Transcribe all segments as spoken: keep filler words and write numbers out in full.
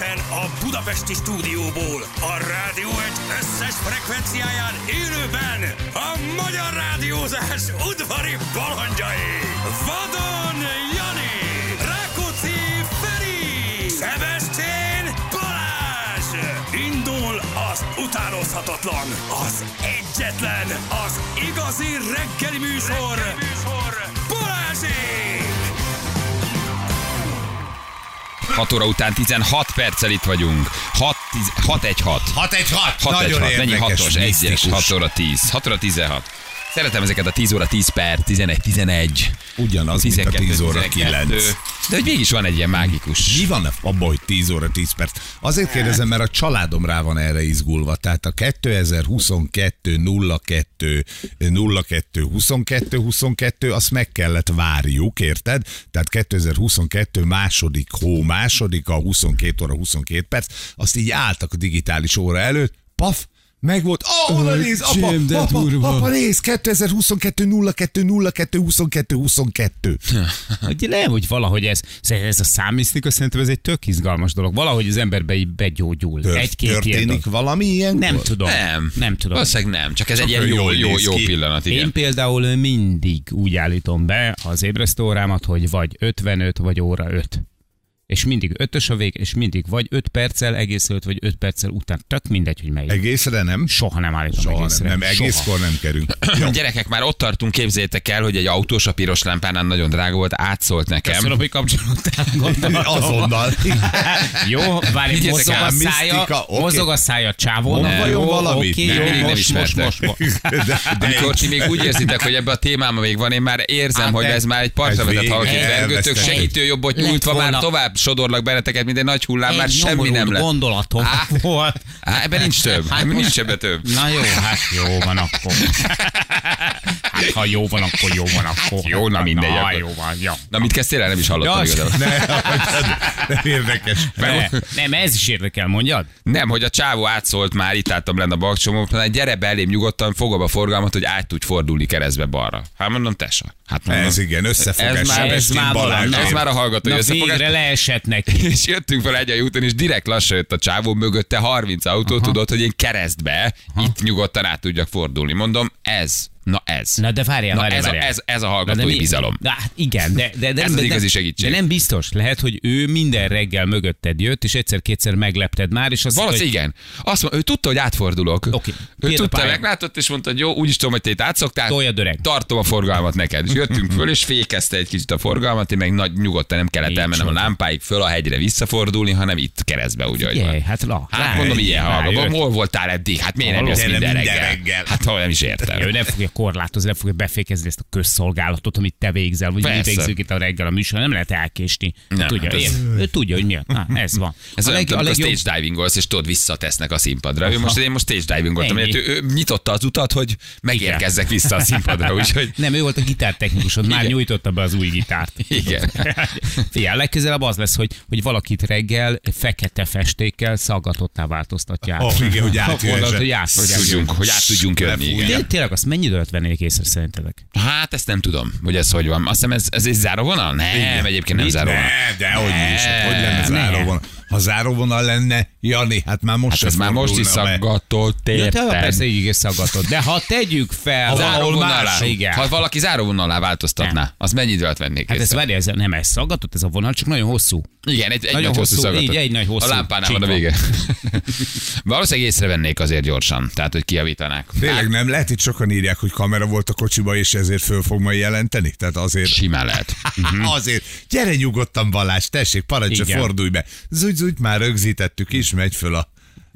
Egyenesen a budapesti stúdióból, a Rádió egy összes frekvenciáján élőben a magyar rádiózás udvari bolondjai. Vadon Jani, Rákóczi Feri, Sebestyén Balázs. Indul az utánozhatatlan, az egyetlen, az igazi reggeli műsor, reggeli műsor. Balázsék! hat óra után tizenhat perccel itt vagyunk. hat egy hat. hat egy hat. Nagyon hat, érdekes, hatos, misztikus. egyes, hat óra tíz. hat óra tizenhat. Szeretem ezeket a tíz óra tíz perc, tizenegy tizenegy. Ugyanaz, tizenkettő, mint a tíz óra kilenc. De hogy mégis van egy ilyen mágikus. Mi van abban, hogy tíz óra tíz perc? Azért kérdezem, mert a családom rá van erre izgulva. Tehát a kétezer-huszonkettő, nulla kettő, nulla kettő, huszonkettő, huszonkettő, azt meg kellett várjuk, érted? Tehát kétezer-huszonkettő második hó, második a huszonkettő óra huszonkettő perc, azt így álltak a digitális óra előtt, paf, meg volt, ah, oda néz, apa, apa, apa, apa, néz, kétezer-huszonkettő, nulla kettő, nulla kettő, huszonkettő, huszonkettő. Ugye nem, hogy valahogy ez, ez a számisztika, szerintem ez egy tök izgalmas dolog. Valahogy az emberbe így begyógyul. Tört, Egy-két történik valami ilyen? Nem volt? tudom. Nem, nem tudom. Valószínűleg nem, csak ez csak egy ilyen jó, jó, jó pillanat. Igen. Én például mindig úgy állítom be az ébresztő órámat, hogy vagy ötvenöt, vagy óra öt. És mindig ötös a vég, és mindig vagy öt perccel egész előtt, vagy öt perccel után. Tök mindegy, hogy melyik. Egészre nem? Soha nem állítom Soha egészre. Nem, nem. egészkor nem kerünk. Gyerekek, már ott tartunk, képzeljétek el, hogy egy autós a piros lámpánál nagyon drága volt, átszólt nekem. Köszönöm, hogy kapcsolódtál. Azonnal. Jó, várj, mozog a szája, okay. mozog a szája csávon. Mond vajon valamit? Okay, nem, jó, most, most, most, most. Amikor ti még úgy érzitek, hogy ebbe a témámban még van, én már érzem, Á, hogy ez már egy partnevetet, ha akik vergőtök, segítőjobbot nyújtva már tovább sodorlak benneteket, mint egy nagy hullám, egy már semmi nem lett. gondolatom Á, volt. Á, ebben nincs több. Hát ebben nincs ebben több. Na jó, hát jó van akkor. Hát ha jó van, akkor jó van akkor. Jó, na mindegy. Na, jó van, jó. Na mit kezdtél el? Nem is hallottam igazából. Ne, nem érdekes. Ne, nem, ez is érdekel, mondjad? Nem, hogy a csávó átszólt már, itt álltam lenne a bakcsomóban, gyere belém nyugodtan, fogom a forgalmat, hogy át tudj fordulni keresztbe balra. Hát mondom, tesa. Hát mondom, ez igen, összefogás. Ez már, ez már, Balázs, ez már a hallgatói összefogás. És jöttünk fel egy úton, és direkt lassan jött a csávó, mögötte harminc autó, aha, tudod, hogy én keresztbe, aha, itt nyugodtan át tudjak fordulni. Mondom, ez, na ez. Na de várjál, na várjál, ez, várjál. A, ez, ez a hallgatói de mi, bizalom. De, igen, de, de, de, ez de, az de, de nem biztos. Lehet, hogy ő minden reggel mögötted jött, és egyszer-kétszer meglepted már. És azt valószínűleg hogy... igen. Azt mondta, ő tudta, hogy átfordulok. Okay. Ő tudta, meglátott, és mondta, hogy jó, úgyis tudom, hogy te itt átszoktál. Tartom a forgalmat neked. És jöttünk föl, és fékezte egy kicsit a forgalmat, én meg nagy nyugodtan nem kellett elmennem a lámpáig föl a hegyre visszafordulni, hanem itt keresztbe, úgy, ahogy van. Hát, la, hát rá, mondom, ilyen hallgatom. Hol voltál eddig? Hát miért nem jössz minden reggel? Hát hol nem is értem. Ő nem fogja korlátozni, nem fogja befékezni ezt a közszolgálatot, amit te végzel, vagy mi végzünk itt a reggel a műsor, nem lehet elkésni. Nem, tudja, hát ez... Ő tudja, hogy miért. Na, ez van. Ez a, olyan, leg, a, legjobb... a stage divingolsz, és tudod, visszatesznek a színpadra. Ő most, én most stage divingoltam, mert ő, ő nyitotta az utat, hogy megérkezzek vissza a színpadra. Úgyhogy... Nem, ő volt a gitártechnikusod, már nyújtotta be az új gitárt. Igen. Figyelj, legközelebb az lesz, hogy, hogy valakit reggel fekete festékkel szagatottá változtatják. Oh, igen, hogy át tudjunk jönni. Tényleg azt mennyi időt vennék észre szerintetek? Hát ezt nem tudom, hogy ez hogy van. Azt hiszem ez, ez egy záróvonal? Nem, igen, egyébként nem záróvonal. Ne, de hogy ne, is, hogy lenne záróvonal. Ha záróvonal lenne, Jani, hát már most hát ez már most is szaggatott, értem. Ja, persze, így is szaggatott. De ha tegyük fel, záróvonalá, igen. Ha valaki záróvonalá változtatná, nem, az mennyi időt vennék észre? Hát ez várja, ez nem ez szaggatott, ez a vonal, csak nagyon hosszú. Igen, egy, egy nagyon nagy hosszú, hosszú szaggatott. Így, egy nagy hosszú. A lámpánál van a vége. Valószínűleg észrevennék azért gyorsan, tehát hogy kijavítanák. Tényleg nem lehet, itt sokan írják, hogy kamera volt a kocsiba, és ezért föl fog majd jelenteni? Tehát azért... Simán lehet. Azért. Gyere nyugodtan, Balázs, tessék, parancsolj, fordulj be. Zúgy, zúgy, már rögzítettük is, megy föl a...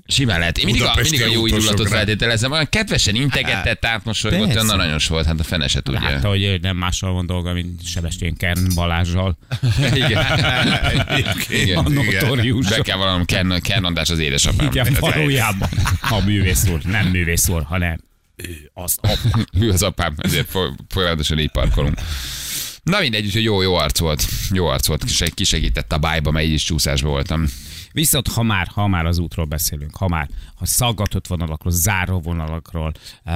Simán lehet. Én mindig a, mindig a jó indulatot feltételezem. Olyan kedvesen integetett, átmosolygott, olyan aranyos volt, hát a fene se tudja. Látta, hogy nem mással van dolga, mint Sebestyén Kern Balázssal. Igen. Igen. A notorius. Be kell valamom, Kern, Kern András az édesapám. Igen, valójában. A művész úr, nem művész úr, hanem ő az apám. Ő az apám, ezért folyamatosan így parkolunk. Na mindegy, úgyhogy jó, jó arc volt. Jó arc volt, kisegített a bájba, mert így is csúszásban voltam. Viszont ha már, ha már az útról beszélünk, ha már ha szaggatott vonalakról, záróvonalakról, uh,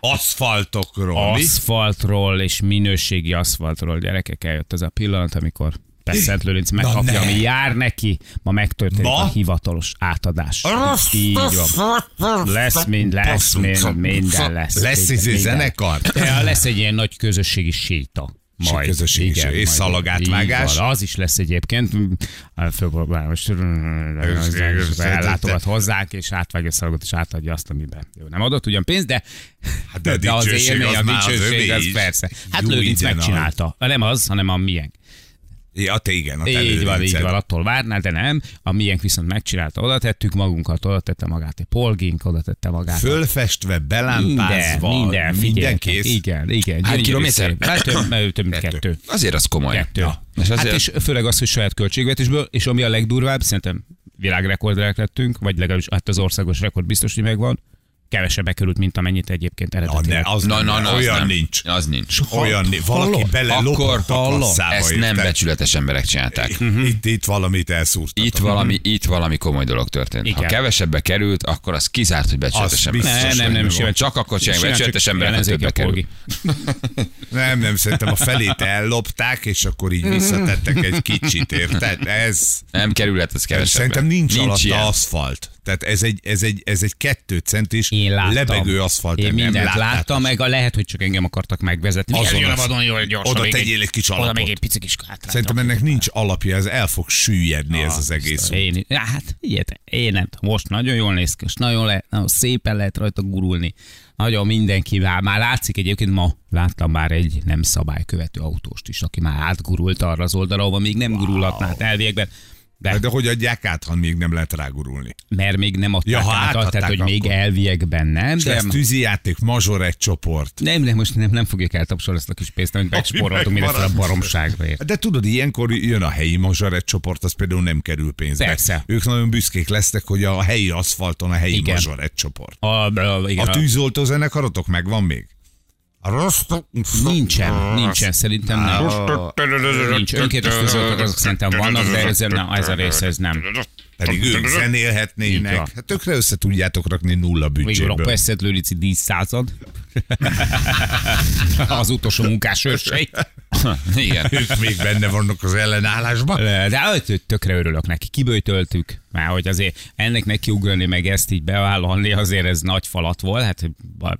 aszfaltokról, aszfaltról és minőségi aszfaltról, gyerekek, eljött az a pillanat, amikor Pestszentlőrinc megkapja, ami jár neki. Ma megtörténik ma? A hivatalos átadás. Rossz, így van. Lesz, mind, lesz mind, minden lesz. Lesz egy zenekar? Lesz egy ilyen nagy közösségi séta. Majd, közösség igen, is, és szalagátvágás. Az is lesz egyébként. Fölpróbálom, és ellátogat hozzánk, és átvágja a szalagot, és átadja azt, amiben. Jó, nem adott ugyan pénzt, de, hát de, de az élmény, az a dicsőség, az, az persze. Hát Lőrinc megcsinálta. Az. Nem az, hanem a miénk. Ja, te igen. A te így van, így van, attól várnál, de nem. A miénk viszont megcsinálta, oda tettük magunkat, oda tette magát egy polgink, oda tette magát. Fölfestve, belámpázva, minden, minden, minden kész. Igen, igen. Hány kilométer? Több, több mint kettő. Azért az komoly. Kettő. Ja. És azért... Hát és főleg az, hogy saját költségvetésből, és ami a legdurvább, szerintem világrekordrák lettünk, vagy legalábbis hát az országos rekord biztos, hogy megvan. Kevesebbe került, mint amennyit egyébként eredetileg. Na, az na, na, na, olyan az nincs. Az nincs. Olyan nincs. Valaki belelopott a klasszába. Ezt nem érte. Becsületes emberek csinálták. Uh-huh. Itt, itt valamit elszúrtatok. Itt valami, itt valami komoly dolog történt. Igen. Ha kevesebbe került, akkor az kizárt, hogy becsületes emberek. Nem, nem, nem. nem csak akkor csinálják, becsületes emberek többbe kerül. Nem, nem, szerintem a felét ellopták, és akkor így visszatettek egy kicsit, érted? Ez... Nem kerülhet, ez kevesebbe. Szerintem nincs alatta aszfalt. Tehát ez egy, ez egy, ez egy kettő centis lebegő aszfalt. Én mindent láttam, meg a lehet, hogy csak engem akartak megvezetni. Oda tegyél egy kis alapot. Oda még egy pici kis kátrány. Szerintem ennek nincs alapja, ez el fog süllyedni ez az egész. Én, hát ilyet, én nem tudom. Most nagyon jól néz ki, és nagyon, lehet, nagyon szépen lehet rajta gurulni. Nagyon mindenki már, már látszik egyébként, ma láttam már egy nem szabálykövető autóst is, aki már átgurult arra az oldalra, ahol még nem wow. gurulhatná, hát elvégben. De, de hogy adják át, ha még nem lehet rágurulni? Mert még nem adták ja, át, tehát hogy akkor. Még elviekben nem. És de ez tűzijáték, mazsor egy csoport. Nem, nem, most nem, nem fogjuk eltapsolni ezt a kis pénzt, amit megspóroltunk mindezzel a baromságra. Ért. De tudod, ilyenkor jön a helyi mazsor egy csoport, az például nem kerül pénzbe. Persze. Ők nagyon büszkék lesznek, hogy a helyi aszfalton a helyi mazsor egy csoport. A, a, igen, a tűzoltó zenekaratok megvan még? Nincsen, nincsen, szerintem nem. Nincs, önkéntes tűzoltók azok szerintem vannak, de ez, na, ez a része ez nem. Pedig ők zenélhetnének. Hát tökre össze tudjátok rakni nulla büdzséből. Még a Pestszentlőrinci díszszázad. Az utolsó munkás őrsei. Igen. Ők még benne vannak az ellenállásban. De tökre örülök neki. Kiböjtöltük. Már hogy azért ennek nekiugrani, meg ezt így bevállalni, azért ez nagy falat volt. Hát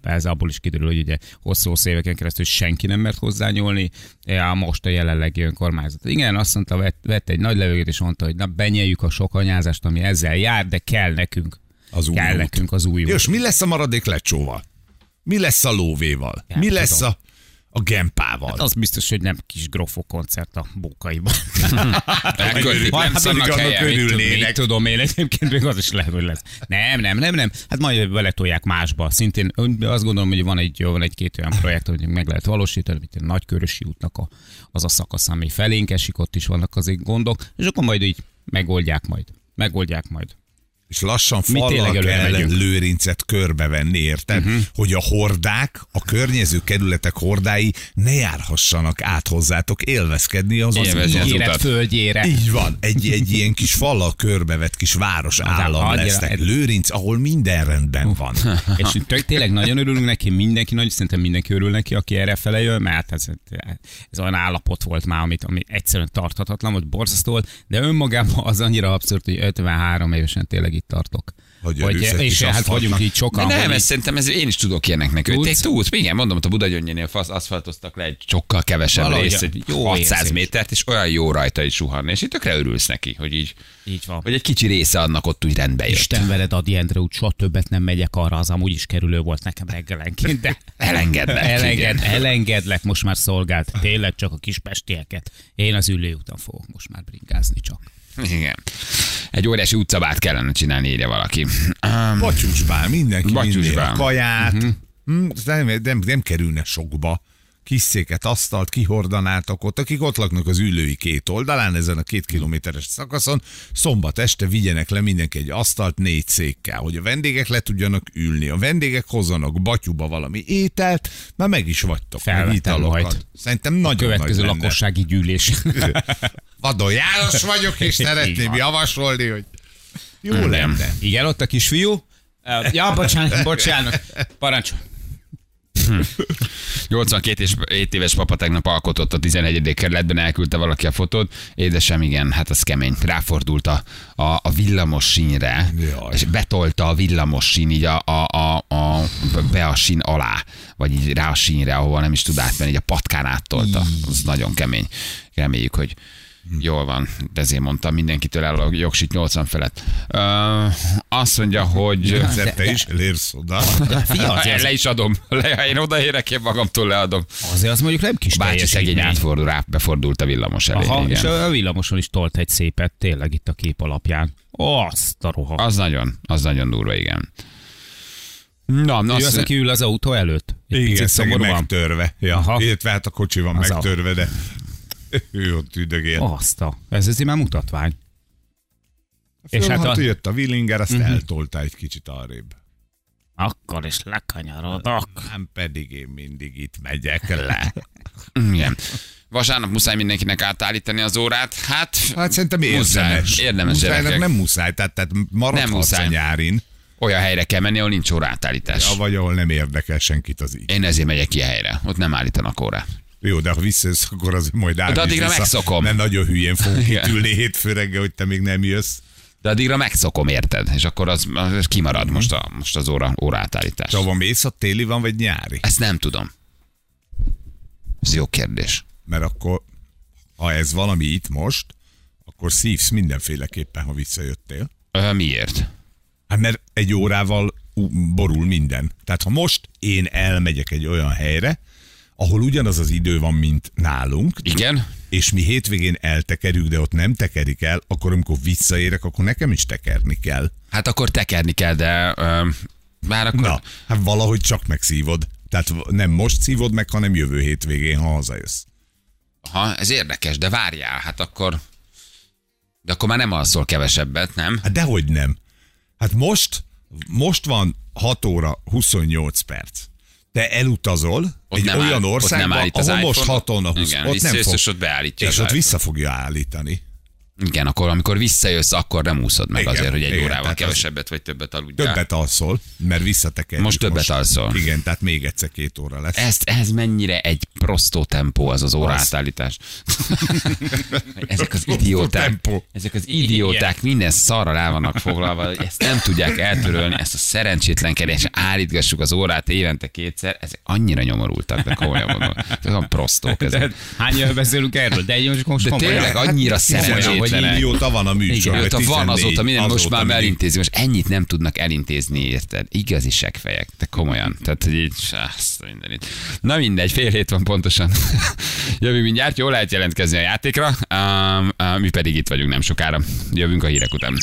ez abból is kiderül, hogy ugye hosszú éveken keresztül senki nem mert hozzányúlni. Ja, most a jelenlegi önkormányzat. Igen, azt mondta, vett, vett egy nagy levegőt, és mondta, hogy na, benyeljük a sok anyázást, ami ezzel jár, de kell nekünk. Az új kell út. Nekünk az új út. És mi lesz a maradék lecsóval? Mi lesz a lóvéval? Ja, mi lesz tudom. a... A gempával. Hát az biztos, hogy nem kis grofó koncert a bókaiban. Nem szannak helyen, mit tudom én, egyébként még az is lehet, hogy lesz. Nem, nem, nem, nem. Hát majd beletolják másba. Szintén azt gondolom, hogy van egy, van egy-két olyan projekt, amit meg lehet valósítani, mint a Nagykörösi útnak a, az a szakasz, ami felénk esik, ott is vannak azért gondok, és akkor majd így megoldják majd. Megoldják majd. És lassan fallal kell Lőrincet körbevenni, érted? Uh-huh. Hogy a hordák, a környező kerületek hordái ne járhassanak át hozzátok élvezkedni az az ígéret földjére. Így van. Egy, egy ilyen kis fallal körbevett kis város állam lesznek. Lőrinc, ahol minden rendben van. És tényleg nagyon örülünk neki, mindenki nagy, szerintem mindenki örül neki, aki erre fele jön, mert ez, ez olyan állapot volt már, amit, ami egyszerűen tarthatatlan, hogy borzasztó volt, de önmagában az annyira abszurd, hogy ötvenhárom évesen tényleg itt tartok. Hogy hogy, és hát vagyunk így sokan. De nem, ezt szerintem ez, én is tudok ilyeneknek. Tudsz? Tudsz? Igen, mondom, hogy a Budagyöngyénél aszfaltoztak le egy sokkal kevesebb részt, egy hatszáz métert, és olyan jó rajta is suhanni, és így tökre örülsz neki, hogy így, így van. Hogy egy kicsi része annak ott úgy rendbe jött. Isten veled, Adi Endre, úgy soha többet nem megyek arra, az amúgy is kerülő volt nekem reggelenként, de elengedlek. Elenged, elengedlek, most már szolgált. Tényleg csak a kispestieket. Én az Üllő úton fogok most már bringázni csak. Igen. Egy óriási utcabát kellene csinálni, írja valaki. Um, Batyusbál, mindenki mindig a kaját. Uh-huh. Hmm, nem, nem, nem kerülne sokba. Kis széket, asztalt kihordanátok ott, akik ott laknak az Üllői két oldalán, ezen a két kilométeres szakaszon, szombat este vigyenek le mindenki egy asztalt négy székkel, hogy a vendégek le tudjanak ülni. A vendégek hozzanak Batyuba valami ételt, már meg is vagytok. Felvettem majd. Szerintem nagyon nagy következő nagy lakossági gyűlés. Vadon János vagyok, és szeretném javasolni, hogy jó nem. lenne. Igen, ott a kisfiú. Ja, bocsánat, bocsánat. Parancsol. nyolcvankét éves papa tegnap alkotott a tizenegyedik kerületben, elküldte valaki a fotót. Édesem, igen, hát az kemény. Ráfordult a, a, a villamos sínre, jaj, és betolta a villamos sín így a, a, a, a, be a sín alá, vagy így rá a sínre, ahova nem is tud átmenni, így a patkán áttolta. Az nagyon kemény. Reméljük, hogy jól van, de ezért mondtam, mindenkitől el a jogsít nyolcvan felett. Ö, azt mondja, hogy... Ja, de te is elérsz oda. Én le is adom. Le, ha én odaérek, én magamtól leadom. Azért az mondjuk nem kis teljesítmény. Bácsi szegény átfordul, rá, befordult a villamos elé. Aha, igen. És a villamoson is tolt egy szépet, tényleg itt a kép alapján. Azt a roha. Az nagyon, az nagyon durva, igen. Na, na, ő az, aki ül az autó előtt. Egy igen, szegény megtörve. Ja. Értve hát a kocsi van az megtörve, de... Ő ott üdögél. Azt a... Ez azért már mutatvány. És hát a... jött a Willinger, azt uh-huh. eltolta egy kicsit arrébb. Akkor is lekanyarodok. Nem pedig én mindig itt megyek le. Igen. Vasárnap muszáj mindenkinek átállítani az órát. Hát, hát szerintem érdemes. Érdemes gyerekek. Nem muszáj, tehát, tehát maradhatsz a nyárin. Olyan helyre kell menni, ahol nincs óra átállítás. Ja, vagy ahol nem érdekel senkit az így. Én ezért megyek ilyen helyre. Ott nem állítanak órát. Jó, de ha visszajössz, akkor az majd állni. De addigra megszokom. Mert nagyon hülyén fogok kitülni hétfő reggel, hogy te még nem jössz. De addigra megszokom, érted? És akkor az, az kimarad mm-hmm. most, a, most az óra, óra átállítás. Csaba, mész, ha téli van, vagy nyári? Ezt nem tudom. Ez jó kérdés. Mert akkor, ha ez valami itt most, akkor szívsz mindenféleképpen, ha visszajöttél. Ö, miért? Hát mert egy órával borul minden. Tehát ha most én elmegyek egy olyan helyre, ahol ugyanaz az idő van, mint nálunk. Igen. És mi hétvégén eltekerjük, de ott nem tekerik el, akkor amikor visszaérek, akkor nekem is tekerni kell. Hát akkor tekerni kell, de ö, már akkor... Na, hát valahogy csak megszívod. Tehát nem most szívod meg, hanem jövő hétvégén, ha hazajössz. Aha, ez érdekes, de várjál, hát akkor... De akkor már nem alszol kevesebbet, nem? Hát dehogy nem. Hát most, most van hat óra huszonnyolc perc. Te elutazol ott egy olyan áll, országba, ahol most haton a húsz, ott nem fog. És ott beállítja. És ott vissza fogja állítani. Igen, akkor amikor visszajössz, akkor nem úszod meg igen, azért, hogy egy igen, órával kevesebbet vagy többet aludjál. Többet alszol, mert visszatekerjük. Most többet most. alszol. Igen, tehát még egyszer két óra lesz. Ezt, ez mennyire egy prostó tempó az az óraátállítás. ezek az idióták, ezek az idióták minden szarral el vannak foglalva, ezt nem tudják eltörölni, ezt a szerencsétlenkedést, állítgassuk az órát évente kétszer, ezek annyira nyomorultak, de komolyan mondom. Olyan prostók ezek. Hányjal beszélünk erről, de egy most de tényleg annyira szerencsétlen. Mióta van a műsor. Mióta van azóta, minden azóta most már mindig. Elintézi. Most ennyit nem tudnak elintézni, érted? Igazi seggfejek, de komolyan. Tehát, hogy így, azt mindenit. Na mindegy, fél hét van pontosan. Jövünk mindjárt, jól lehet jelentkezni a játékra. Uh, uh, mi pedig itt vagyunk nem sokára. Jövünk a hírek után.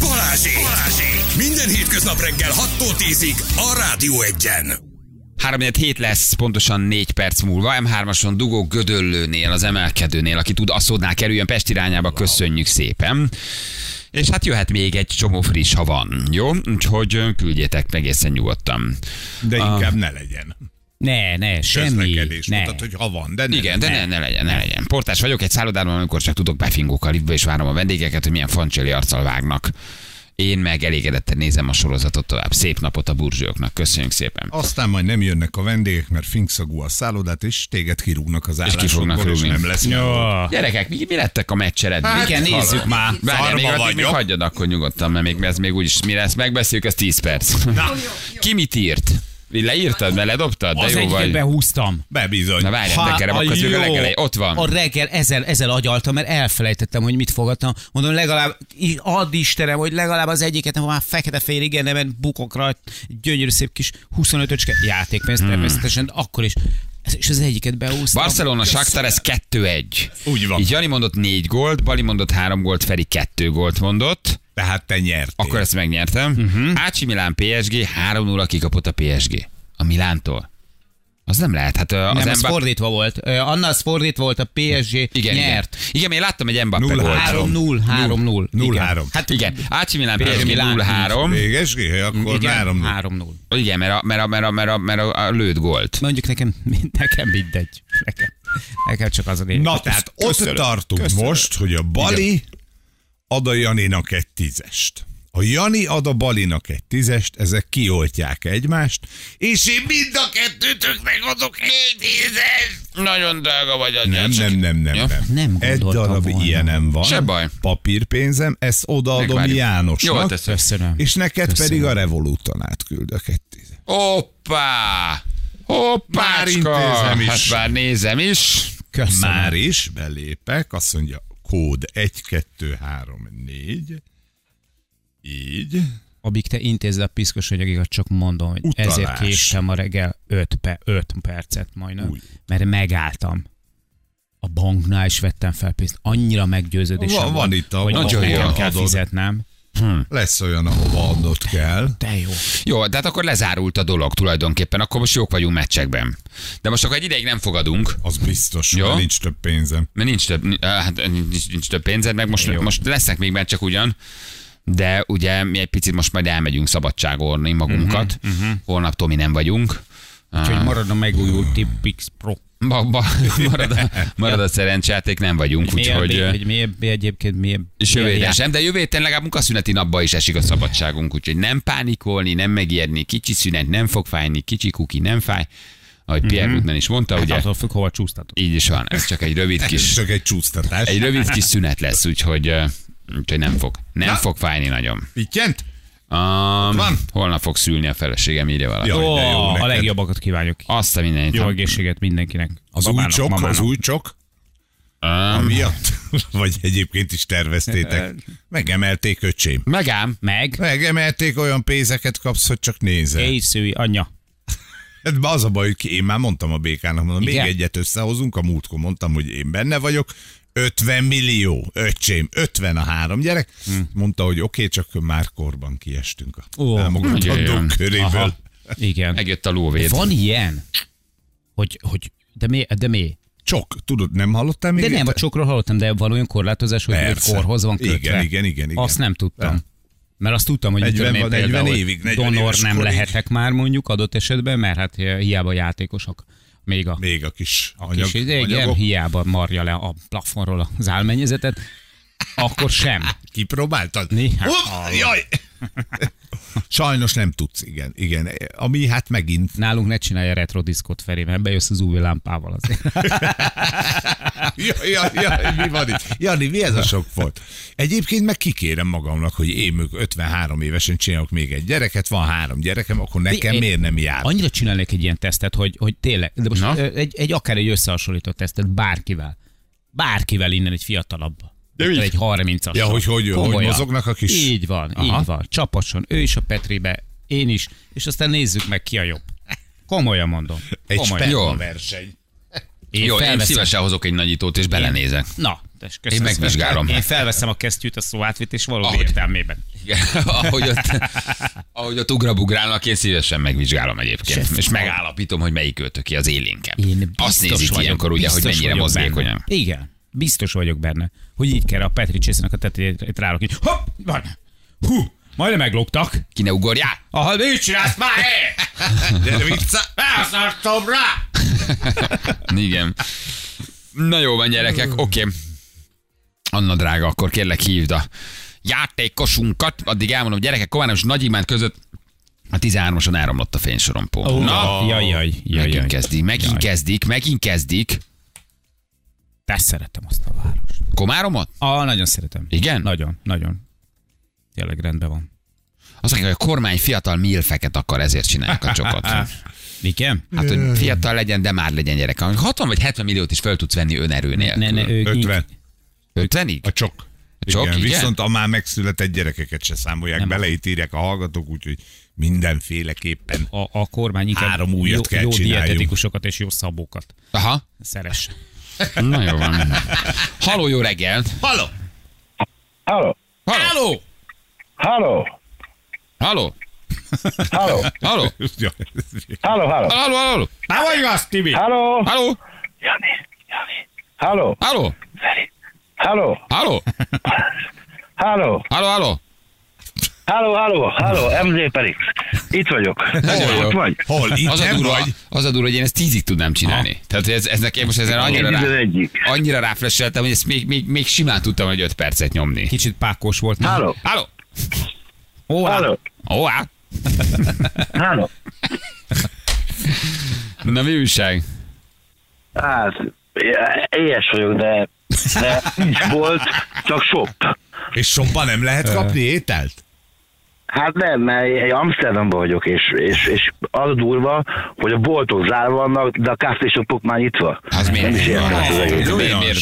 Balázsék! Balázsék! Minden hétköznap reggel hattól tízig a Rádió egyen. háromnegyed hét lesz, pontosan négy perc múlva. em hármason dugó Gödöllőnél, az emelkedőnél, aki tud, Asszódnál kerüljön Pest irányába, köszönjük szépen. És hát jöhet még egy csomó friss, ha van, jó? Úgyhogy küldjétek egészen nyugodtan. De inkább uh, ne legyen. Ne, ne, semmi. Ne. Mutat, hogy ha van, de ne. Igen, de ne, ne, ne legyen, ne legyen. Portás vagyok, egy szállodában, amikor csak tudok befingók a liftbe, és várom a vendégeket, hogy milyen fancseli arccal vágnak. Én meg elégedetten nézem a sorozatot tovább. Szép napot a burzsóknak. Köszönjük szépen. Aztán majd nem jönnek a vendégek, mert fingszagú a szállodát, és téged kirúgnak az állásokból, és, és nem lesz nyolva. Gyerekek, mi, mi lettek a meccs eredmények? Igen, hát, nézzük már. Várjál, még, addig, még hagyjad akkor nyugodtan, mert még, ez még úgyis mi lesz. Megbeszéljük, ez tíz perc. Na. Ki mit írt? Leírtad, mert ledobtad? Az egyiket behúztam. Bebizony. Na várjál, de kerem, akkor jövő reggelej. Ott van. A reggel ezzel, ezzel agyaltam, mert elfelejtettem, hogy mit fogadtam. Mondom, legalább, add Istenem, hogy legalább az egyiket, ha már fekete fél, igen, nem bukok rajt, gyönyörű szép kis huszonötöcske játékpénzt, hmm. természetesen, akkor is. És az egyiket behúztam. Barcelona Shakhtar, ez kettő egy. Úgy van. Így Jani mondott négy gólt, Bali mondott három gólt, Feri két gólt mondott. Tehát te nyertél. Akkor ezt megnyertem. Uh-huh. Ácsi Milán pé es gé, három nulla kikapott a pé es gé. A Milántól. Az nem lehet. Hát, az nem, ez Mbappé... fordítva volt. Anna, az fordítva volt, a pé es gé igen, nyert. Igen, igen, én láttam egy Mbappé gólt. három null. nulla három. Hát igen, Ácsi Milán pé es gé nulla három. pé es gé, akkor három null. Igen, mert a lőtt gólt. Mondjuk nekem mindegy. Nekem csak az a lényeg. Na, tehát ott tartunk most, hogy a Bali ad a Janinak egy tízest. A Jani ad a Balinak egy tízest, ezek kioltják egymást, és én mind a kettőtöknek adok egy tízest. Nagyon drága vagy, anyám. Nem, nem, nem, nem, ja? nem. nem egy darab volna. Ilyenem van. Se baj. Papírpénzem, ezt odaadom Megvárjuk. Jánosnak. Jól teszem. Köszönöm. És neked Köszönöm. Pedig a Revoluton átküldök egy tízest. Hoppá! Hoppá! Már intézem is. Hát már nézem is. Köszönöm. Már is belépek, azt mondja, kód egy, kettő, három, négy. Így. Amíg te intézed a piszkos anyagikat, csak mondom, hogy utalás. Ezért késtem a reggel öt percet majdnem, Új. Mert megálltam. A banknál is vettem fel pénzt. Annyira meggyőződésem van, van itt a hogy nagyon nekem kell adod. Fizetnem. Hm. Lesz olyan, ahova adnod kell. De jó. Jó, de hát akkor lezárult a dolog tulajdonképpen, akkor most jók vagyunk meccsekben. De most akkor egy ideig nem fogadunk. Az biztos, jó? Mert nincs több pénzem. Mert nincs több, hát, nincs, nincs több pénzed, meg most, most lesznek még meccsek ugyan. De ugye mi egy picit most majd elmegyünk szabadságolni magunkat. Uh-huh, uh-huh. Holnaptól mi nem vagyunk. Úgyhogy marad a megújult Tippmix Pro. Ba, ba, marad a, marad a szerencsejáték, nem vagyunk. Úgyhogy... Egy mélyebb, egyébként mélyebb. És jövő héten sem, de jövő héten legalább munkaszüneti napba is esik a szabadságunk. Úgyhogy nem pánikolni, nem megijedni, kicsi szünet nem fog fájni, kicsi kuki nem fáj. Ahogy Pierre Boutman uh-huh. is mondta, hát ugye... attól függ, hol csúsztatod. Így is van, ez csak egy rövid kis... csak egy csúsztatás. Egy rövid kis szünet lesz, úgyhogy... Úgyhogy nem fog. Nem Na. fog fájni nagyon. Pittyent? Um, holnap fog szülni a feleségem, írja valaki. Ó, a legjobbakat kívánjuk. Azt a mindenit. Jó egészséget mindenkinek. Az új csok, az új csok. Amiatt, vagy egyébként is terveztétek. Megemelték, öcsém. Megám. Meg. Megemelték, olyan pénzeket kapsz, hogy csak nézel. Éjszűi, anyja. Az a baj, hogy én már mondtam a békának, mondom, még egyet összehozunk, a múltkor mondtam, hogy én benne vagyok. ötven millió, öcsém, ötven a három gyerek. Hm. Mondta, hogy oké, okay, csak már korban kiestünk a oh, elmogatandó köréből. Aha. Igen. Megjött a lóvéd. Van ilyen, hogy, hogy de mi, de mi? Csok, tudod, nem hallottál még? De nem, a csokról hallottam, de van olyan korlátozás, hogy egy korhoz van kötve. Igen, igen, igen, igen. Azt nem tudtam. Nem. Mert azt tudtam, hogy negyven, negyven évig, negyven donor nem korig. Lehetek már mondjuk adott esetben, mert hát hiába játékosok. Még a, Még a kis, a anyag, kis idegen, hiába marja le a plafonról az álmennyezetet, akkor sem. Kipróbáltad? Néhány. Oh, jaj! Sajnos nem tudsz, igen. igen. Ami hát megint... Nálunk ne csinálja retrodiszkot, Feri, mert bejössz az új lámpával azért. jaj, jaj, jaj, mi van itt? Jani, mi ez a sok volt? Egyébként meg kikérem magamnak, hogy én ötvenhárom évesen csinálok még egy gyereket, van három gyerekem, akkor nekem én, miért nem jár? Annyira csinálnék egy ilyen tesztet, hogy, hogy tényleg, de most egy, egy akár egy összehasonlító tesztet bárkivel. Bárkivel innen egy fiatalabb. De egy harmincas. Ja, hogy hogy, hogy mozognak a kis... Így van, Aha. így van. Csapasson, ő is a Petribe, én is, és aztán nézzük meg ki a jobb. Komolyan mondom. Komolyan. Egy sperma verseny. Én Jó, felveszem. Én szívesen hozok egy nagyítót, és belenézek. Én... Na, tess, köszönöm. Én megvizsgálom. Én felveszem a kesztyűt, a szóátvét, és valóban értelmében. Igen, ahogy ott, ahogy ott ugrabugrálnak, én szívesen megvizsgálom egyébként. Sef, és megállapítom, hogy melyik öltöki az élénkem. Azt nézik ilyenkor, ugye, hogy mennyire mozgékonyan. Igen. Biztos vagyok benne, hogy így kell a Petri csészének a tetejét rálok így. Hopp, van. Hú, majdnem megloptak. Ki ne ugorjál? Aha, mit csinálsz már, hé? De vicca, felszartom rá. Igen. Na jó van, gyerekek, oké. Okay. Anna drága, akkor kérlek hívd a játékosunkat. Addig elmondom, gyerekek, Kovárom és Nagyimánt között a tizenhármason elromlott a fénysorompó. Oh, Na, jaj, jaj, jaj. Megint kezdik, megint kezdik, megint kezdik. De szeretem azt a várost. Komáromot? Ah, nagyon szeretem. Igen? Nagyon, nagyon. Tényleg rendben van. Azt mondják, hogy a kormány fiatal milfeket akar, ezért csinálják a csokot. Igen? Hát, hogy fiatal legyen, de már legyen gyerek. hatvan vagy hetven milliót is föl tudsz venni önerő nélkül. Ne, ne, ötven. ötvenig? A csok. A csok igen, igen? Viszont a már megszületett gyerekeket se számolják. Nem. Bele itt írják a hallgatók, úgyhogy mindenféleképpen a, a kormány inkább három újat kell csináljunk. Jó dietetikusokat és jó szabókat. Aha. Szeress. Na jó van. Halló, jó reggelt! Halló! Halló! Halló! Halló! Halló! Halló! Halló! Halló, halló! Halló, halló! Na vagy igaz, Tibi! Halló! Halló! Jani! Jani! Halló! Halló! Feri! Halló! Halló! Halló! Halló, halló! Halló, halló, halló, em zé Perix. Itt vagyok. Hol, ott vagy? Hol, itt az a durva, vagy? Az a durva, hogy én ezt tízig tudnám csinálni. Ha. Tehát ez, ez nekem most ezen annyira, rá, annyira ráflesseltem, hogy ezt még, még, még simán tudtam, hogy öt percet nyomni. Kicsit pákos volt. Halló. Halló. Halló! Hoá! Halló! Na, mi újság? Hát, éhes vagyok, de, de nincs bolt, csak shop. És shopban nem lehet kapni ételt? Hát nem, mert Amszterdamban vagyok, és, és, és az durva, hogy a boltok zárva vannak, de a kávéshopok már nyitva. Az miért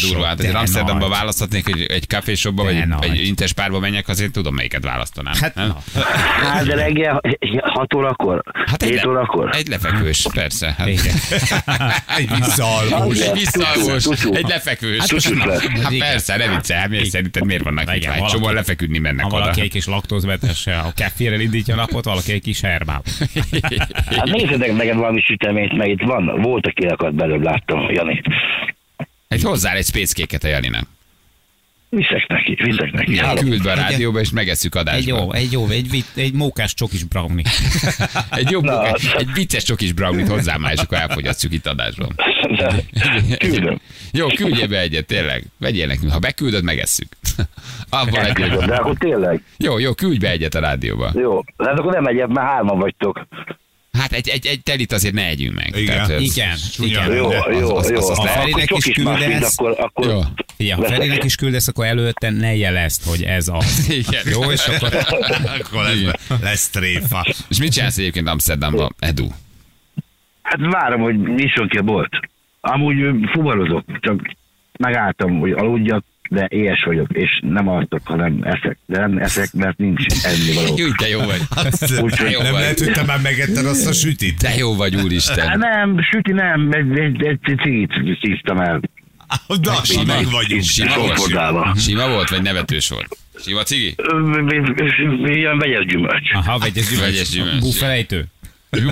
durva? Hát azért Amszterdamban választhatnék, hogy egy kávéshopba vagy egy intes párba menjek, azért tudom, melyiket választanám. Hát, hát de reggel hat órakor, hét órakor. Egy lefekvős, persze. Egy visszaalvós. Egy lefekvős. Hát persze, ne viccel, szerinted miért vannak itt? Egy csomóan lefeküdni mennek oda. Ha valaki egy kis laktózmentes, a kefér elindítja a napot, valaki egy kis hermában. Hát nézzetek neked valami süteményt, mert itt van, volt, aki elakadt belőle, láttam, Jani. Hát hozzá egy spéckéket a Janinak. Viszek neki, viszek neki. Ja, küld be a rádióba, és megesszük adásba. Egy jó, egy jó, egy, vit, egy mókás csokis brownie. Egy jó mókás, egy vicces csokis brownie-t hozzá már, és akkor elfogyasztjuk itt adásban. Küldöm. Jó, küldje be egyet, tényleg. Vegyél nekünk, ha beküldöd, megesszük. Abban egyet. De akkor tényleg. Jó, jó, küldj be egyet a rádióba. Jó, de akkor nem egyet, már hárman vagytok. Hát egy, egy, egy telit azért ne együnk meg. Igen. Tehát, igen. Igen. Jó, jó, az, az, jó. Az, az, az ha Ferinek is küldesz, akkor, akkor ja, ha Ferinek is küldesz, akkor előtte ne jelezd, hogy ez az. Igen. Jó, és akkor, akkor lesz, lesz tréfa. És mit csinálsz egyébként Amszterdamban, Edu? Hát várom, hogy nyisson ki a bolt. Amúgy fuvarozok, csak megálltam, hogy aludjak, de éhes vagyok, és nem alszok, hanem eszek. De nem eszek, mert nincs ennivaló. Júj, te jó vagy. Úgy, jó nem vagy. Lehet, hogy te már megetted azt a sütit? Te jó vagy, úristen. Nem, süti nem, egy, egy, egy cigit szívtam el. Na, simán vagyunk. Sima volt? Sima volt, vagy nevetős volt? Sima cigi? Ilyen vegyes gyümölcs. Aha, vegyes gyümölcs. Búfelejtő.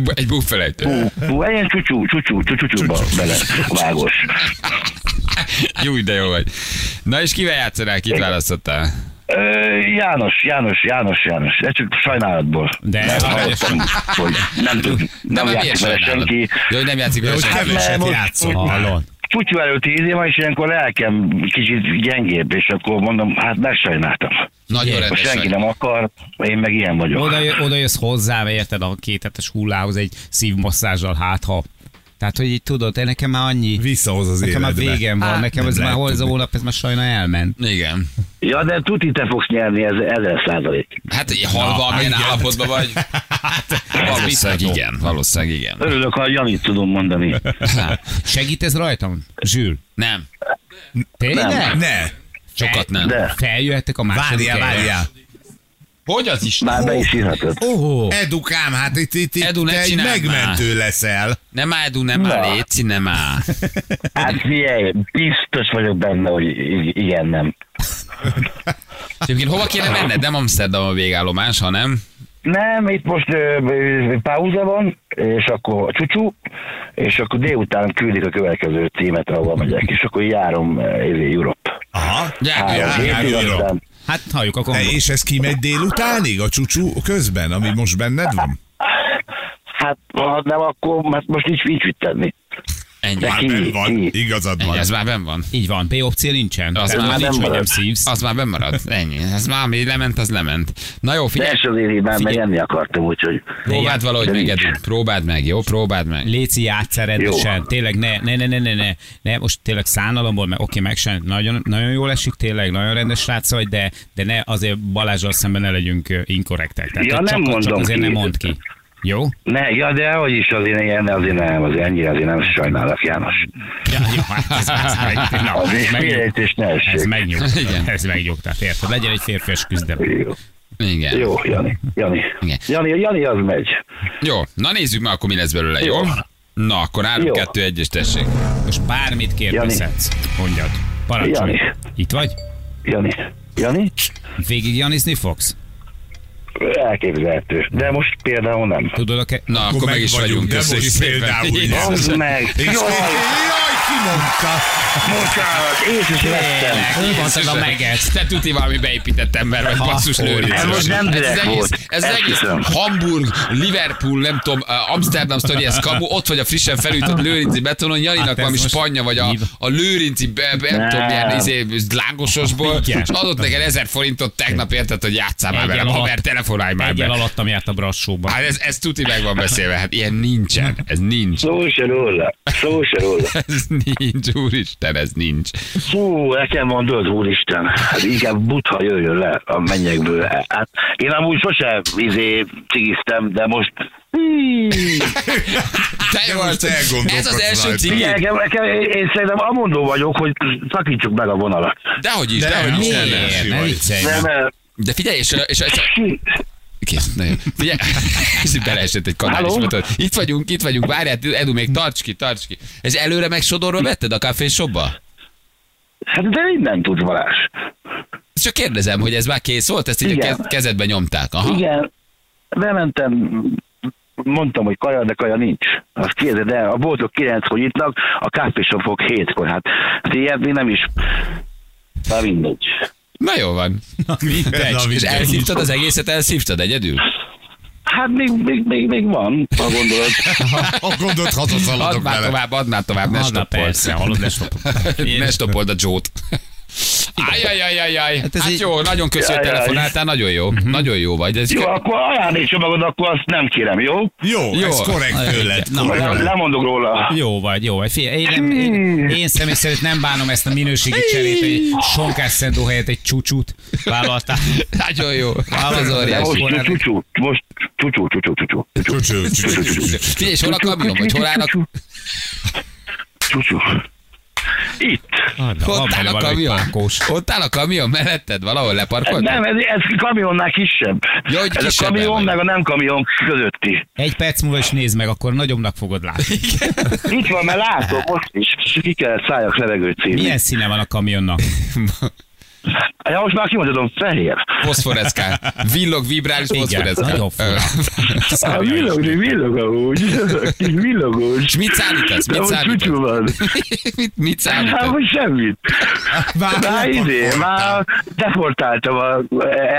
Egy búfelejtő. Bú, ilyen csúcsú, csúcsú, csúcsúba bele, vágos. Jó, de jó vagy. Na és kivel játszanál, kit választottál? Ö, János, János, János, János. Ez csak sajnálatból. De nem hallottam, hogy nem tud, nem játszik vele senki. Jó, hogy nem játszik vele senki. Nem játszol, hallod. Csúcsú előtti idén van, és ilyenkor lelkem kicsit gyengébb, és akkor mondom, hát megsajnáltam. Nagyon rendes. Senki nem akar, én meg ilyen vagyok. Oda, oda jössz hozzá, érted a kéthetes hullához egy szívmasszázsal, hát ha... Tehát, hogy így tudod, nekem már annyi... Visszahoz az életbe. Nekem már végem van, nekem ez már holza hónap, ez már sajna elment. Igen. Ja, de tuti te fogsz nyerni, ez ezer százalék. Hát, hogy halva, amilyen állapotban vagy. Valószínűleg igen, valószínűleg igen. Örülök, ha Janit tudom mondani. Segítesz rajtam, Zsül? Nem. Tényleg? Ne. Sokat nem. Feljöhetek a második helyre. Várjál, várjál. Hogy az is? Már be is írhatod. Oh, Edukám, hát itt, itt, itt Edu, te egy megmentő már. Leszel. Nem áll, Edu, nem áll, Léci, nem áll. Hát figyelj, biztos vagyok benne, hogy igen, nem. Egyébként hova kéne menned? Nem Amszterdam a végállomás, hanem... Nem, itt most uh, pauza van, és akkor csúcsú, és akkor délután küldik a következő címet, ahol megyek, és akkor járom uh, Europe. Aha, járom Europe. Hát halljuk a kongró. És ez kimegy délutánig, a csúcsú közben, ami most benned van? Hát ha nem, akkor mert most nincs mit tenni. Ennyi. De már ki, benn van, ki. Igazad ennyi, van. Ez már benn van. Így van, B-opció nincsen. Az már, már nincs, hogy nem szívsz. Az már benn marad, ennyi. Ez már, ami lement, az lement. Na jó, figyelj. De ez azért már megenni akartam, úgyhogy... Próbáld valahogy meg, Edu. Próbáld meg, jó? Próbáld meg. Léci, játsz rendesen. Tényleg, ne, ne, ne, ne, ne, ne, ne. Most tényleg szánalomból, mert oké, meg sem. Nagyon, nagyon jól esik, tényleg, nagyon rendes srác vagy, de, de ne azért Balázsral szemben ne legyünk inkorrektek. Tehát ja, nem csak, csak azért ki. Nem mondd ki. Jó? Ne, ja, de hogy is azért ilyen, azért nem, azért ennyire azért nem sajnálok, János. Ja, jó, hát ez, ez, ez, na, az ez megnyugtat. Ez megnyugtat, igen. Ez megnyugtat, érted? Legyen egy férfias küzdelem. Jó. Igen. Jó, Jani, Jani. Igen. Jani, Jani az megy. Jó, na nézzük meg akkor mi lesz belőle, jó? jó? Na, akkor három kettő egy és tessék. Most bármit kérdezhetsz, mondjad. Parancsolj. Jani. Itt vagy? Jani. Jani? Végig janizni fogsz? Elképzelhető. De most például nem. Tudod, okay? Na, akkor, akkor meg, meg is vagyunk. vagyunk. Köszönjük szépen. Például. Meg. Jaj, kimondta. Bocsánat, észre sem vettem. Észre a megec. Te tuti valami beépített ember vagy, basszus lőrinc. Ez most nem direkt volt. Ez egész Hamburg, Liverpool, nem tudom, Amszterdam sztori, ez kamu, ott vagy a frissen felütött lőrinci betonon, Janinak valami spanya, vagy a lőrinci, nem tudom, ilyen lángososból, és adott neked ezer forintot tegnap, érted, hogy játsszál már vele, haver, telefonálj már be. Egyel alattam járt a brassóban. Hát ez tuti meg van beszélve, hát ilyen nincsen, ez nincs. Szó se róla, szó se róla. Ez nincs, úristen, ez nincs. Hú, nekem mondod, úristen, hát inkább butha jöjjön le a mennyekből. Hát én amúgy sosem izé cigiztem, de most... Ez az első cigi. Én szerintem amondó vagyok, hogy szakítsuk meg a vonalat. Dehogy is, dehogy is. De figyelj, és... Kész, nagyon. Figyelj, beleesett egy kanál ismetet. Itt vagyunk, itt vagyunk, várjál, Edu, még tarts ki, tarts ki. Ez előre meg sodorról vetted a kávéshopba? Hát de innen tudsz, Balázs. Csak kérdezem, hogy ez már kész volt? Ezt így a kezedbe nyomták. Aha. Igen, bementem, mondtam, hogy kaja, de kaja nincs. Azt kérdez, de a boltok kilenckor nyitnak, a kávéshopok hétkor. Hát ilyet még nem is. Na mindegy. Na jó van. Na, mindegy. Na, és elszívtad az egészet, elszívtad egyedül? Hát még, még, még, még van, a gondolat. A gondolat hatot szaladok vele. Add már tovább, add már tovább, ne stoppold. Ne stoppold a Joe-t. Ajajajajaj, hát, hát így... jó, nagyon köszi, hogy telefonáltál, nagyon jó, mm-hmm. nagyon jó vagy. Ez jó, ke... akkor ajándékcsomagod, akkor azt nem kérem, jó? Jó, jó, ez korrekt tőled. Lemondok róla. Jó vagy, jó vagy. Figyelj, én, nem, én, én személy szerint nem bánom ezt a minőségi cserét, egy sonkás szendó helyett egy csúcsút vállaltál. Nagyon jó. Most csúcsú, most csúcsú, csúcsú, csúcsú. Figyelj, és hol a kamion, vagy hol állnak? Csúcsú. Itt. Anna, ott áll a kamion? Ott áll a kamion melletted? Valahol leparkolt? Nem, ez, ez kamionnál kisebb. Jó, ez kisebb a kamion meg a nem kamion közötti. Egy perc múlva is nézd meg, akkor nagyobbnak fogod látni. Itt van, mert látom most is. Ki kellett szálljak levegőt szívni. Milyen színe van a kamionnak? Ja, most már kimondhatom, fehér. Foszforeszkán. Villog, vibrális foszforeszkán. Nagyon fura. Villog, villog amúgy. Kis villogos. És mit szállítasz? Mit szállítasz? mit, mit szállítasz? Hát, hogy semmit. Már, már idén, már deportáltam a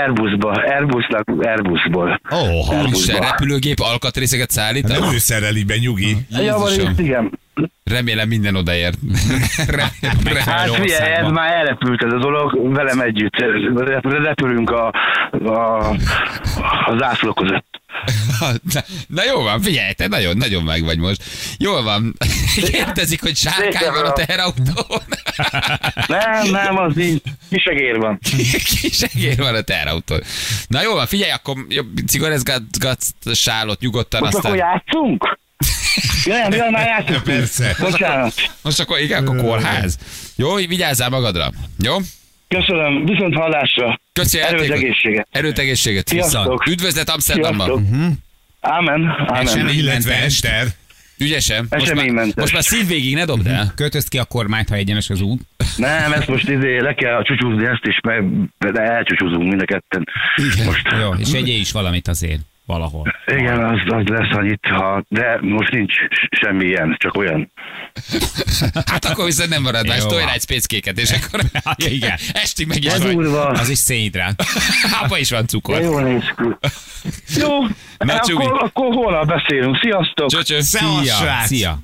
Airbusba. Airbusnak Airbusból. Oh, Airbusba. Repülőgép alkatrészeket szállítasz? Nem ő szereli be, nyugi. Ja, valószínűleg igen. Remélem minden odaért. Remélem, hát figyelj, ez már elrepült ez a dolog, velem együtt. Repülünk a, a, a zászló között. Na, na jó van, figyelj, te nagyon, nagyon meg vagy most. Jól van. Kérdezik, hogy sárkány van a teherautón. Nem, nem, az nincs. Kisegér van. Kisegér van a teherautón. Na jó van, figyelj, akkor cigarezgatsz sálot nyugodtan. Most aztán... akkor játszunk? Jaj, jaj, már játszunk. Persze. Bocsánat. Most akkor igen, akkor kórház. Jó, vigyázzál magadra. Jó? Köszönöm, viszont hallásra. Köszönöm. Erőt, egészséget. Erőt, egészséget. Sziasztok. Üdvözlet Amszterdamban. Uh-huh. Ámen. Ámen. Esen, illetve ester. Ügyesen. Most már, most már szív végig ne dobd el. Kötözd ki a kormányt, ha egyenes az út. Nem, ezt most izé, le kell csúcsúzni ezt is, mert elcsúcsúzunk mind a ketten. Most. Jó, és egyél is valamit azért. Valahol. Igen, az, az lesz annyit, ha... de most nincs semmi ilyen, csak olyan. Hát akkor viszont nem marad más, tolj rá egy spéckéket, és akkor... Igen, estig meg is vagy. Az is szénhidrát. Abba is van cukor. Jó, nézd ki. Jó, akkor, akkor holnap beszélünk. Sziasztok! Csöcsön! Szia! Szia!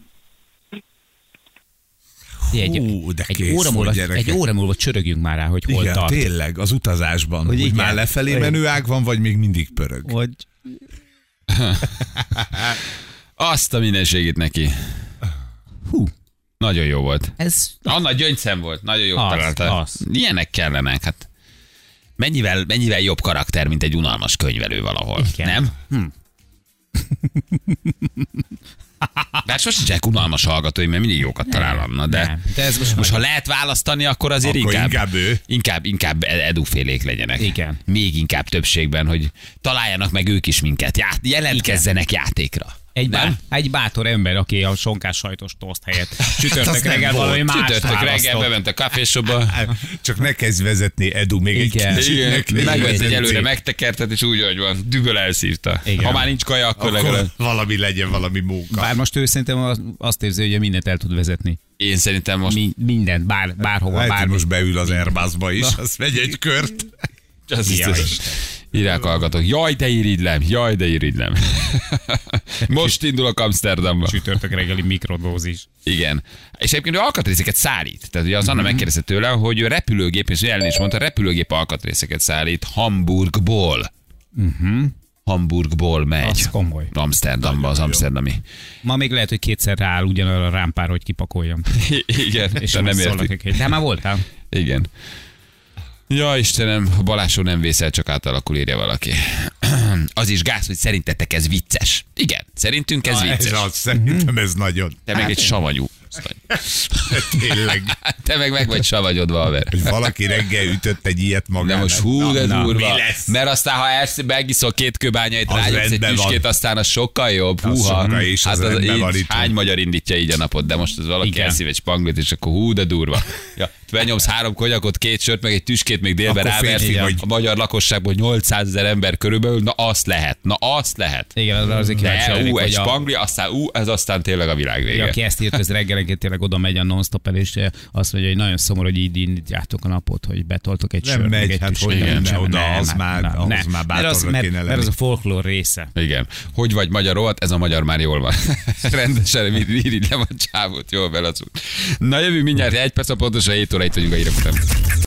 Egy, Hú, de egy, kész, óra múlva, egy óra múlva csörögjünk már rá, hogy hol igen, tart. Tényleg, az utazásban. Hogy, hogy már lefelé menő ág van, vagy még mindig pörög? Hogy... Azt a mindenségét neki. Hú. Nagyon jó volt. Ez... Anna gyöngyszem volt, nagyon jó találta. Ilyenek kellenek, hát. Mennyivel, mennyivel jobb karakter, mint egy unalmas könyvelő valahol, igen. Nem? Hm. Bár sosincsenek unalmas hallgatói, mert mindig jókat találnak, de, nem, de ez most, most ha lehet választani, akkor azért akkor inkább, inkább, ő. inkább inkább edufélék legyenek. Igen. Még inkább többségben, hogy találjanak meg ők is minket, ját, jelentkezzenek igen. játékra. Egy, bá, egy bátor ember, aki a sonkás sajtos toszt helyett csütörtök reggel valami más választott. Csütörtök reggel bement a kávéshopba. Csak ne kezd vezetni, Edu, még igen. egy kicsit. Megvezet előre, megtekertet, és úgy, hogy van, düböl elszívta. Igen. Ha már nincs kaja, akkor, akkor legalább valami legyen, valami móka. Bár most ő szerintem azt érzi, hogy mindent el tud vezetni. Én szerintem most... Mi, mindent, bár, bárhova, hát, bármi. Most beül az Airbusba is, na, azt megy egy kört. Írják hallgatok. Jaj, de irigylem, jaj, de irigylem. Most indulok Amszterdamba. Csütörtök reggeli mikrodózis. Igen. És egyébként ő alkatrészeket szállít. Tehát ugye az Anna megkérdezte tőle, hogy ő repülőgép, és ellen is mondta, repülőgép alkatrészeket szállít Hamburgból. Uh-huh. Hamburgból megy. Amszterdamba, az amszterdami. Ma még lehet, hogy kétszer rááll ugyanarra a rámpára, hogy kipakoljam. Igen. És de nem értik. De már voltam. Igen. Ja, Istenem, Balázsó nem vészel, csak átalakul, írja valaki. Az is gáz, hogy szerintetek ez vicces. Igen, szerintünk ez na, vicces. Ez az, szerintem ez nagyon. Te hát meg egy savanyú. Tényleg. Te meg meg vagy savanyodva, haver. Hogy valaki reggel ütött egy ilyet magának. De most hú, de durva. Mert aztán, ha elsz, megiszol két kőbányait, rágyomsz egy tüskét, aztán az sokkal jobb. Húha. Az is, hát az, az így, hány magyar indítja így a napot, de most az valaki igen. elszív egy spanglit, és akkor hú, de durva. Ja, benyomsz három konyakot, két sört, meg egy tüskét, még délben ráversz, hogy a magyar lakosságból nyolcszázezer ember körülbelül, na azt lehet, na azt lehet. Igen, az azért kíváncsi. Ú, egy spangli, aztán ú, ez aztán tényleg a világ vége. Aki ezt írt, ez reggelenként tényleg oda megy a non-stop el, és azt mondja, hogy nagyon szomorú, hogy így indítjátok a napot, hogy betoltok egy sört, meg egy tüskét. Nem oda, az már bátorra kéne lenni. Mert az a folklór része. Igen. Hogy vagy magyar rohadt, ez a magyar már jól van. Rendesen írj le a csávót, jól belacult. Na jövő mindjárt egy perc, pontosan hét óra itt vagyunk a hírek után.